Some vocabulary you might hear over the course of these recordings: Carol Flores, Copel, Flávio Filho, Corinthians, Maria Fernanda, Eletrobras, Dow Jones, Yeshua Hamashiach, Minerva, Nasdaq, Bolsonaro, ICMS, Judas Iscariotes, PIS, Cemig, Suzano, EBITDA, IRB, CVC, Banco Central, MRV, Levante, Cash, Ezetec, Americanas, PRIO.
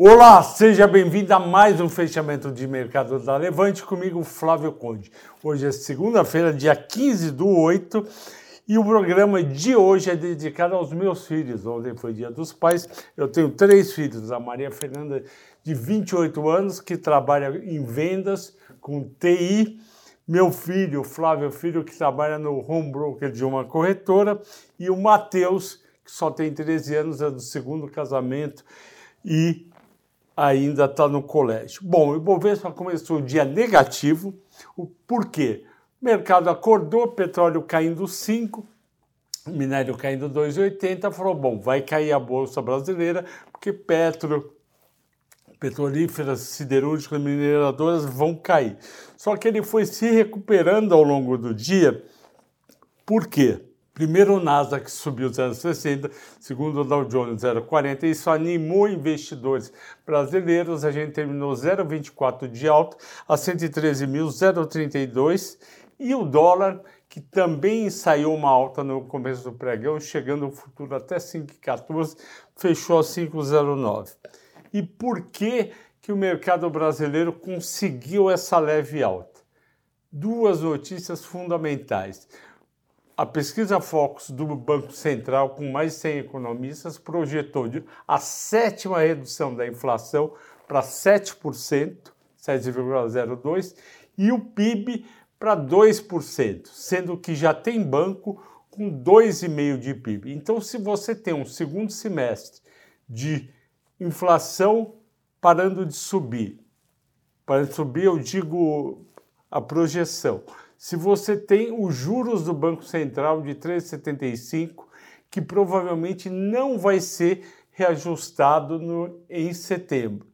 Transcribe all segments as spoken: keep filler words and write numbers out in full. Olá, seja bem-vindo a mais um fechamento de mercado da Levante, comigo Flávio Conde. Hoje é segunda-feira, dia quinze do oito, e o programa de hoje é dedicado aos meus filhos. Ontem foi dia dos pais, eu tenho três filhos, a Maria Fernanda, de vinte e oito anos, que trabalha em vendas com T I, meu filho, Flávio Filho, que trabalha no home broker de uma corretora, e o Matheus, que só tem treze anos, é do segundo casamento, e ainda está no colégio. Bom, o Ibovespa começou o dia negativo. Por quê? O mercado acordou, petróleo caindo cinco, minério caindo dois vírgula oitenta, falou, bom, vai cair a Bolsa Brasileira, porque petro, petrolíferas, siderúrgicas, mineradoras vão cair. Só que ele foi se recuperando ao longo do dia. Por quê? Primeiro o Nasdaq subiu zero vírgula sessenta, segundo o Dow Jones zero vírgula quarenta, e isso animou investidores brasileiros. A gente terminou zero vírgula vinte e quatro de alta a cento e treze mil, zero vírgula trinta e dois, e o dólar, que também ensaiou uma alta no começo do pregão, chegando ao futuro até cinco vírgula quatorze, fechou a cinco vírgula zero nove. E por que que o mercado brasileiro conseguiu essa leve alta? Duas notícias fundamentais. A pesquisa Focus do Banco Central, com mais de cem economistas, projetou a sétima redução da inflação para sete por cento, sete vírgula zero dois por cento, e o P I B para dois por cento, sendo que já tem banco com dois vírgula cinco por cento de P I B. Então, se você tem um segundo semestre de inflação parando de subir, parando de subir, eu digo a projeção, se você tem os juros do Banco Central de três vírgula setenta e cinco, que provavelmente não vai ser reajustado no, em setembro.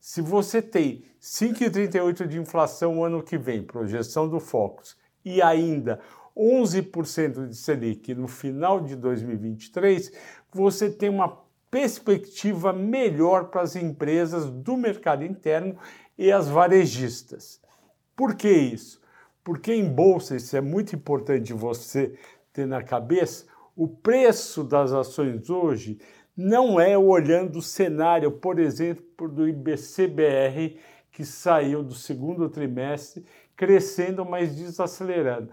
Se você tem cinco vírgula trinta e oito por cento de inflação o ano que vem, projeção do Focus, e ainda onze por cento de Selic no final de dois mil e vinte e três, você tem uma perspectiva melhor para as empresas do mercado interno e as varejistas. Por que isso? Porque em bolsa, isso é muito importante você ter na cabeça, o preço das ações hoje não é olhando o cenário, por exemplo, do I B C B r, que saiu do segundo trimestre, crescendo, mas desacelerando.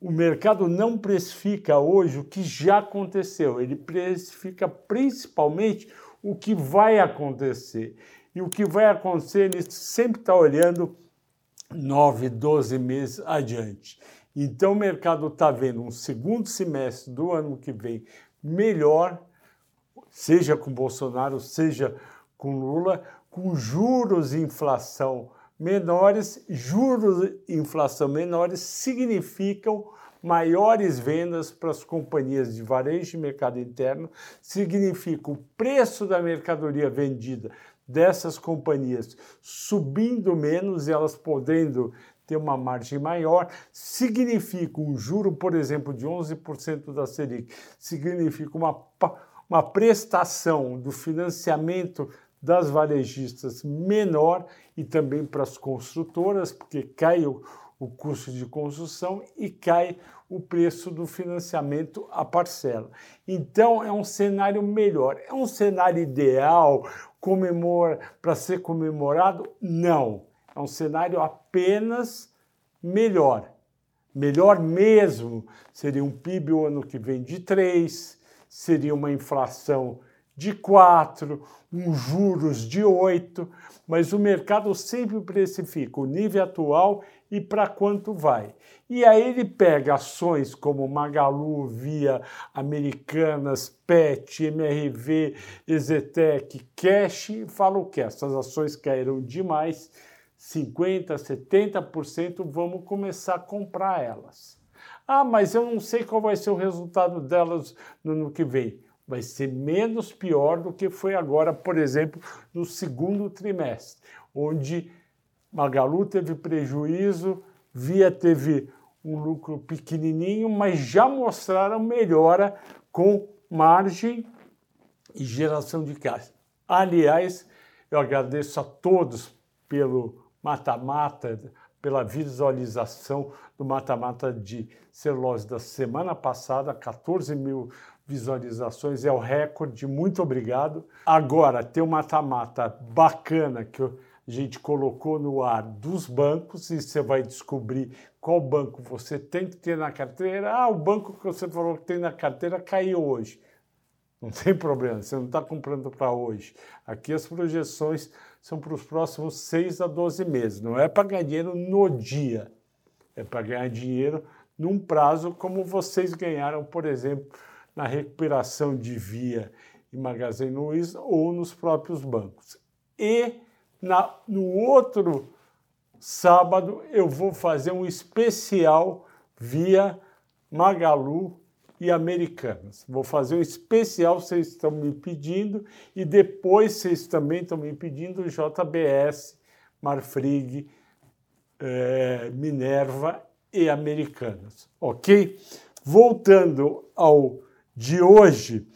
O mercado não precifica hoje o que já aconteceu, ele precifica principalmente o que vai acontecer. E o que vai acontecer, ele sempre está olhando nove, doze meses adiante. Então o mercado está vendo um segundo semestre do ano que vem melhor, seja com Bolsonaro, seja com Lula, com juros e inflação menores. Juros e inflação menores significam maiores vendas para as companhias de varejo e mercado interno, significa o preço da mercadoria vendida dessas companhias subindo menos e elas podendo ter uma margem maior, significa um juro, por exemplo, de onze por cento da Selic, significa uma, uma prestação do financiamento das varejistas menor e também para as construtoras, porque cai o, o custo de construção e cai o preço do financiamento à parcela. Então é um cenário melhor, é um cenário ideal, comemora, para ser comemorado? Não. É um cenário apenas melhor. Melhor mesmo seria um P I B o ano que vem de três, seria uma inflação de quatro, um juros de oito, mas o mercado sempre precifica o nível atual e para quanto vai. E aí ele pega ações como Magalu, Via, Americanas, P E T, M R V, Ezetec, Cash, e fala o que? Essas ações caíram demais, cinquenta por cento, setenta por cento, vamos começar a comprar elas. Ah, mas eu não sei qual vai ser o resultado delas no ano que vem. Vai ser menos pior do que foi agora, por exemplo, no segundo trimestre, onde Magalu teve prejuízo, Via teve um lucro pequenininho, mas já mostraram melhora com margem e geração de caixa. Aliás, eu agradeço a todos pelo mata-mata, pela visualização do mata-mata de celulose da semana passada, 14 mil visualizações, é o recorde, muito obrigado. Agora, tem um mata-mata bacana que a gente colocou no ar dos bancos e você vai descobrir qual banco você tem que ter na carteira. Ah, o banco que você falou que tem na carteira caiu hoje. Não tem problema, você não está comprando para hoje. Aqui as projeções são para os próximos seis a doze meses. Não é para ganhar dinheiro no dia, é para ganhar dinheiro num prazo como vocês ganharam, por exemplo, na recuperação de Via e Magazine Luiza ou nos próprios bancos. E na, no outro sábado eu vou fazer um especial Via, Magalu e Americanas. Vou fazer um especial, vocês estão me pedindo, e depois vocês também estão me pedindo J B S, Marfrig, é, Minerva e Americanas, ok? Voltando ao de hoje,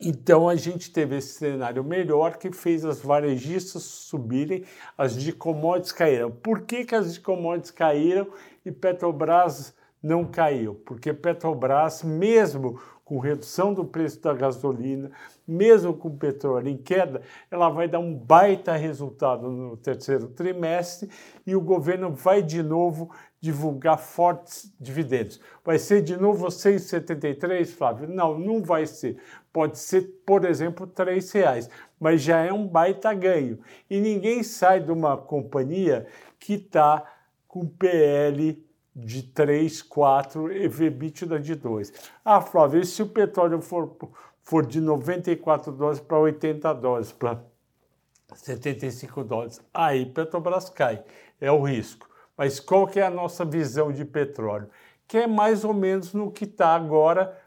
então a gente teve esse cenário melhor que fez as varejistas subirem, as de commodities caíram. Por que que as de commodities caíram e Petrobras não caiu? Porque Petrobras, mesmo com redução do preço da gasolina, mesmo com o petróleo em queda, ela vai dar um baita resultado no terceiro trimestre e o governo vai de novo divulgar fortes dividendos. Vai ser de novo seis reais e setenta e três centavos, Flávio? Não, não vai ser. Pode ser, por exemplo, três reais, mas já é um baita ganho. E ninguém sai de uma companhia que está com P L de três, quatro e EBITDA de dois. Ah, Flávio, e se o petróleo for, for de noventa e quatro dólares para oitenta dólares, para setenta e cinco dólares, aí Petrobras cai, é o risco. Mas qual que é a nossa visão de petróleo? Que é mais ou menos no que está agora,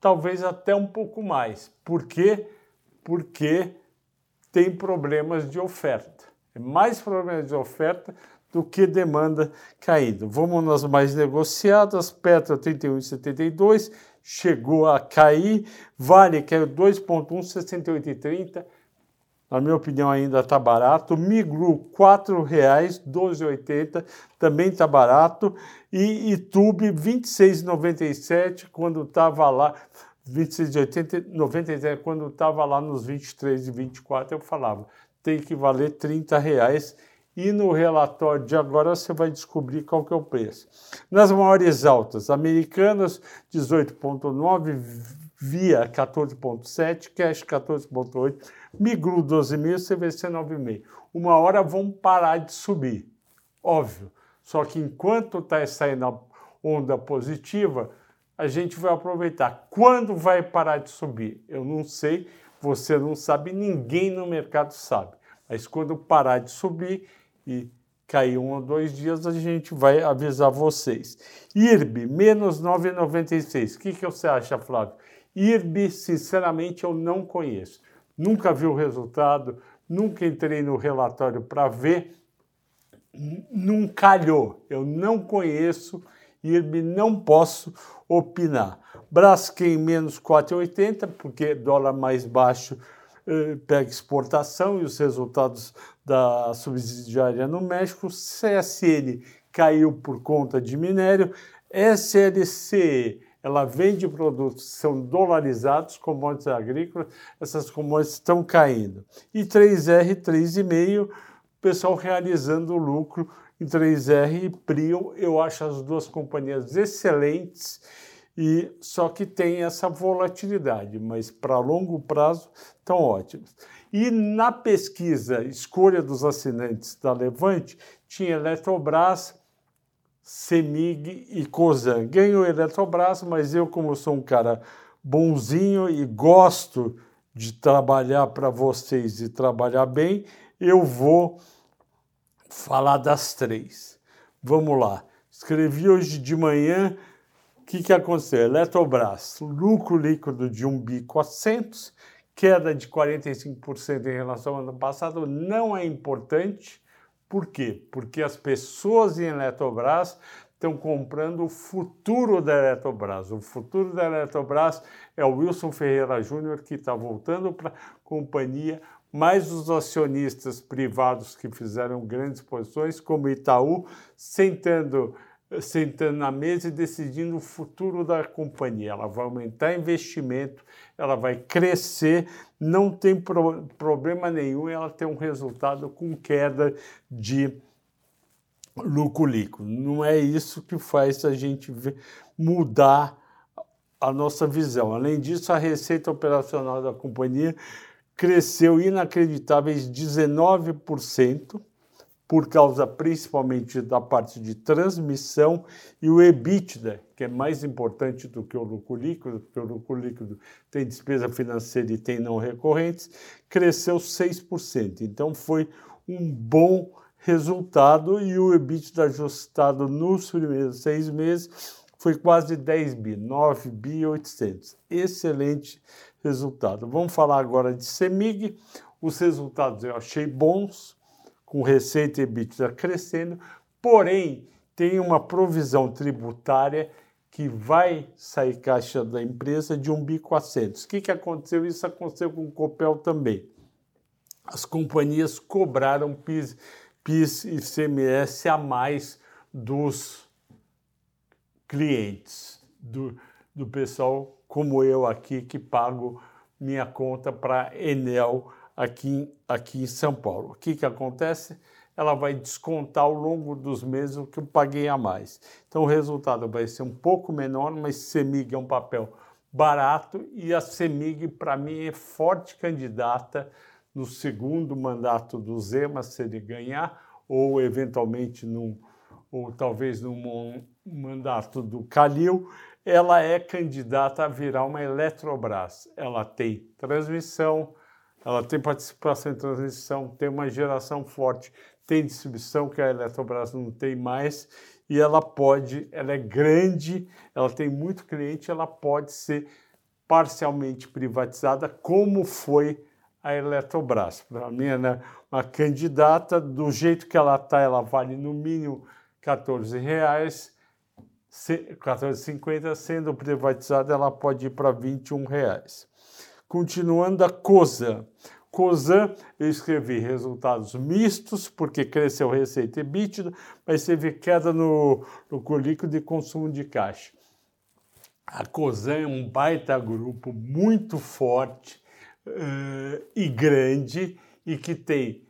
talvez até um pouco mais. Por quê? Porque tem problemas de oferta. É mais problemas de oferta do que demanda caindo. Vamos nas mais negociadas, Petro trinta e um reais e setenta e dois centavos, chegou a cair, Vale caiu dois reais e um, sessenta e oito reais e trinta centavos, na minha opinião ainda está barato, Miglu quatro reais e doze reais e oitenta centavos, também está barato, e Itubí vinte e seis reais e noventa e sete centavos, quando estava lá, vinte e seis reais e noventa e sete centavos, quando estava lá nos vinte e três reais e vinte e quatro centavos, eu falava, tem que valer trinta reais. E no relatório de agora você vai descobrir qual que é o preço. Nas maiores altas, Americanas dezoito reais e nove centavos, Via quatorze reais e sete centavos, Cash quatorze reais e oito centavos, Miglu doze reais e meio centavos, C V C nove reais e meio centavos. Uma hora vão parar de subir, óbvio. Só que enquanto está saindo a onda positiva, a gente vai aproveitar. Quando vai parar de subir? Eu não sei, você não sabe, ninguém no mercado sabe. Mas quando parar de subir e cair um ou dois dias, a gente vai avisar vocês. I R B, menos nove reais e noventa e seis centavos. O que, que você acha, Flávio? I R B, sinceramente, eu não conheço. Nunca vi o resultado, nunca entrei no relatório para ver. Não calhou. Eu não conheço I R B, não posso opinar. Braskem, menos quatro reais e oitenta centavos, porque dólar mais baixo pega exportação e os resultados da subsidiária no México. C S N caiu por conta de minério. S L C, ela vende produtos que são dolarizados, commodities agrícolas, essas commodities estão caindo. E três R, três vírgula cinco, o pessoal realizando lucro em três R e Prio. Eu acho as duas companhias excelentes, e só que tem essa volatilidade, mas para longo prazo estão ótimos. E na pesquisa escolha dos assinantes da Levante, tinha Eletrobras, Cemig e Cosan. Ganhou Eletrobras, mas eu, como sou um cara bonzinho e gosto de trabalhar para vocês e trabalhar bem, eu vou falar das três. Vamos lá. Escrevi hoje de manhã. O que, que aconteceu? Eletrobras, lucro líquido de um bilhão e quatrocentos, queda de quarenta e cinco por cento em relação ao ano passado, não é importante. Por quê? Porque as pessoas em Eletrobras estão comprando o futuro da Eletrobras. O futuro da Eletrobras é o Wilson Ferreira Júnior, que está voltando para a companhia, mais os acionistas privados que fizeram grandes posições, como Itaú, sentando sentando na mesa e decidindo o futuro da companhia. Ela vai aumentar investimento, ela vai crescer, não tem pro- problema nenhum, ela tem um resultado com queda de lucro líquido. Não é isso que faz a gente ver, mudar a nossa visão. Além disso, a receita operacional da companhia cresceu inacreditáveis dezenove por cento, por causa principalmente da parte de transmissão, e o EBITDA, que é mais importante do que o lucro líquido, porque o lucro líquido tem despesa financeira e tem não recorrentes, cresceu seis por cento. Então foi um bom resultado, e o EBITDA ajustado nos primeiros seis meses foi quase dez bi, nove bi e oitocentos. Excelente resultado. Vamos falar agora de Cemig. Os resultados eu achei bons, com receita e EBITDA crescendo, porém tem uma provisão tributária que vai sair caixa da empresa de um bi e quatrocentos. O que, que aconteceu? Isso aconteceu com o Copel também. As companhias cobraram PIS, PIS e I C M S a mais dos clientes, do, do pessoal como eu aqui, que pago minha conta para Enel Aqui, aqui em São Paulo. O que, que acontece? Ela vai descontar ao longo dos meses o que eu paguei a mais. Então o resultado vai ser um pouco menor, mas Cemig é um papel barato, e a Cemig, para mim, é forte candidata no segundo mandato do Zema, se ele ganhar, ou eventualmente, num, ou talvez num mandato do Calil, ela é candidata a virar uma Eletrobras. Ela tem transmissão, ela tem participação em transmissão, tem uma geração forte, tem distribuição que a Eletrobras não tem mais, e ela pode, ela é grande, ela tem muito cliente, ela pode ser parcialmente privatizada, como foi a Eletrobras. Para mim, ela é uma candidata, do jeito que ela está, ela vale no mínimo quatorze reais, quatorze reais e cinquenta centavos, sendo privatizada, ela pode ir para vinte e um reais. Continuando, a Cosan. Cosan, eu escrevi resultados mistos, porque cresceu receita e EBITDA, mas teve queda no lucro líquido e consumo de caixa. A Cosan é um baita grupo muito forte uh, e grande, e que tem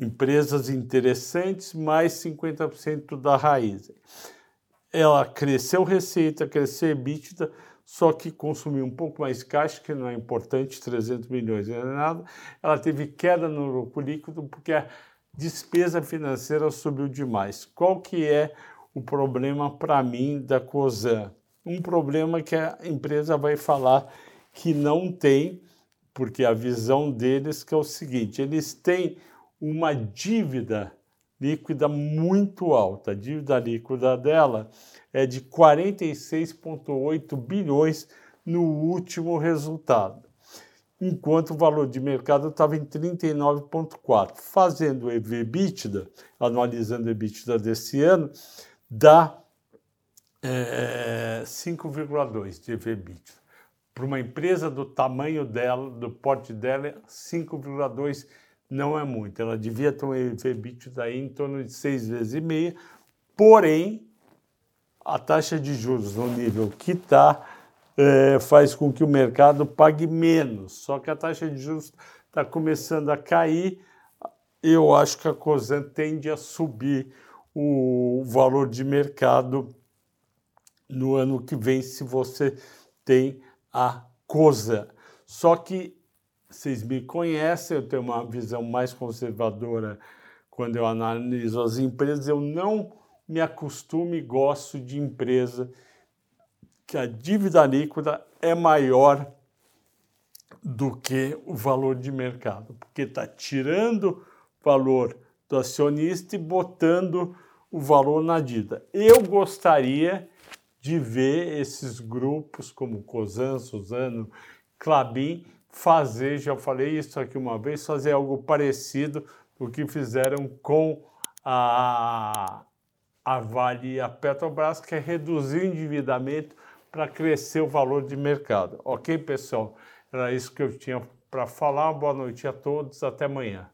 empresas interessantes, mais cinquenta por cento da raiz. Ela cresceu receita, cresceu EBITDA, só que consumiu um pouco mais caixa, que não é importante, trezentos milhões não é nada. Ela teve queda no lucro líquido porque a despesa financeira subiu demais. Qual que é o problema para mim da Cosan? Um problema que a empresa vai falar que não tem, porque a visão deles que é o seguinte: eles têm uma dívida líquida muito alta. A dívida líquida dela é de quarenta e seis vírgula oito bilhões no último resultado, enquanto o valor de mercado estava em trinta e nove vírgula quatro. Fazendo o EBITDA, analisando o EBITDA desse ano, dá é, cinco vírgula dois de EBITDA. Para uma empresa do tamanho dela, do porte dela, cinco vírgula dois não é muito. Ela devia ter um EBITDA em torno de seis vezes e meia, porém a taxa de juros no nível que está é, faz com que o mercado pague menos. Só que a taxa de juros está começando a cair. Eu acho que a Cosan tende a subir o valor de mercado no ano que vem, se você tem a Cosan. Só que vocês me conhecem, eu tenho uma visão mais conservadora quando eu analiso as empresas. Eu não me acostumo e gosto de empresa que a dívida líquida é maior do que o valor de mercado, porque está tirando valor do acionista e botando o valor na dívida. Eu gostaria de ver esses grupos como Cosan, Suzano, Klabin fazer, já falei isso aqui uma vez, fazer algo parecido do que fizeram com a... a Vale e a Petrobras, que é reduzir o endividamento para crescer o valor de mercado. Ok, pessoal? Era isso que eu tinha para falar. Boa noite a todos. Até amanhã.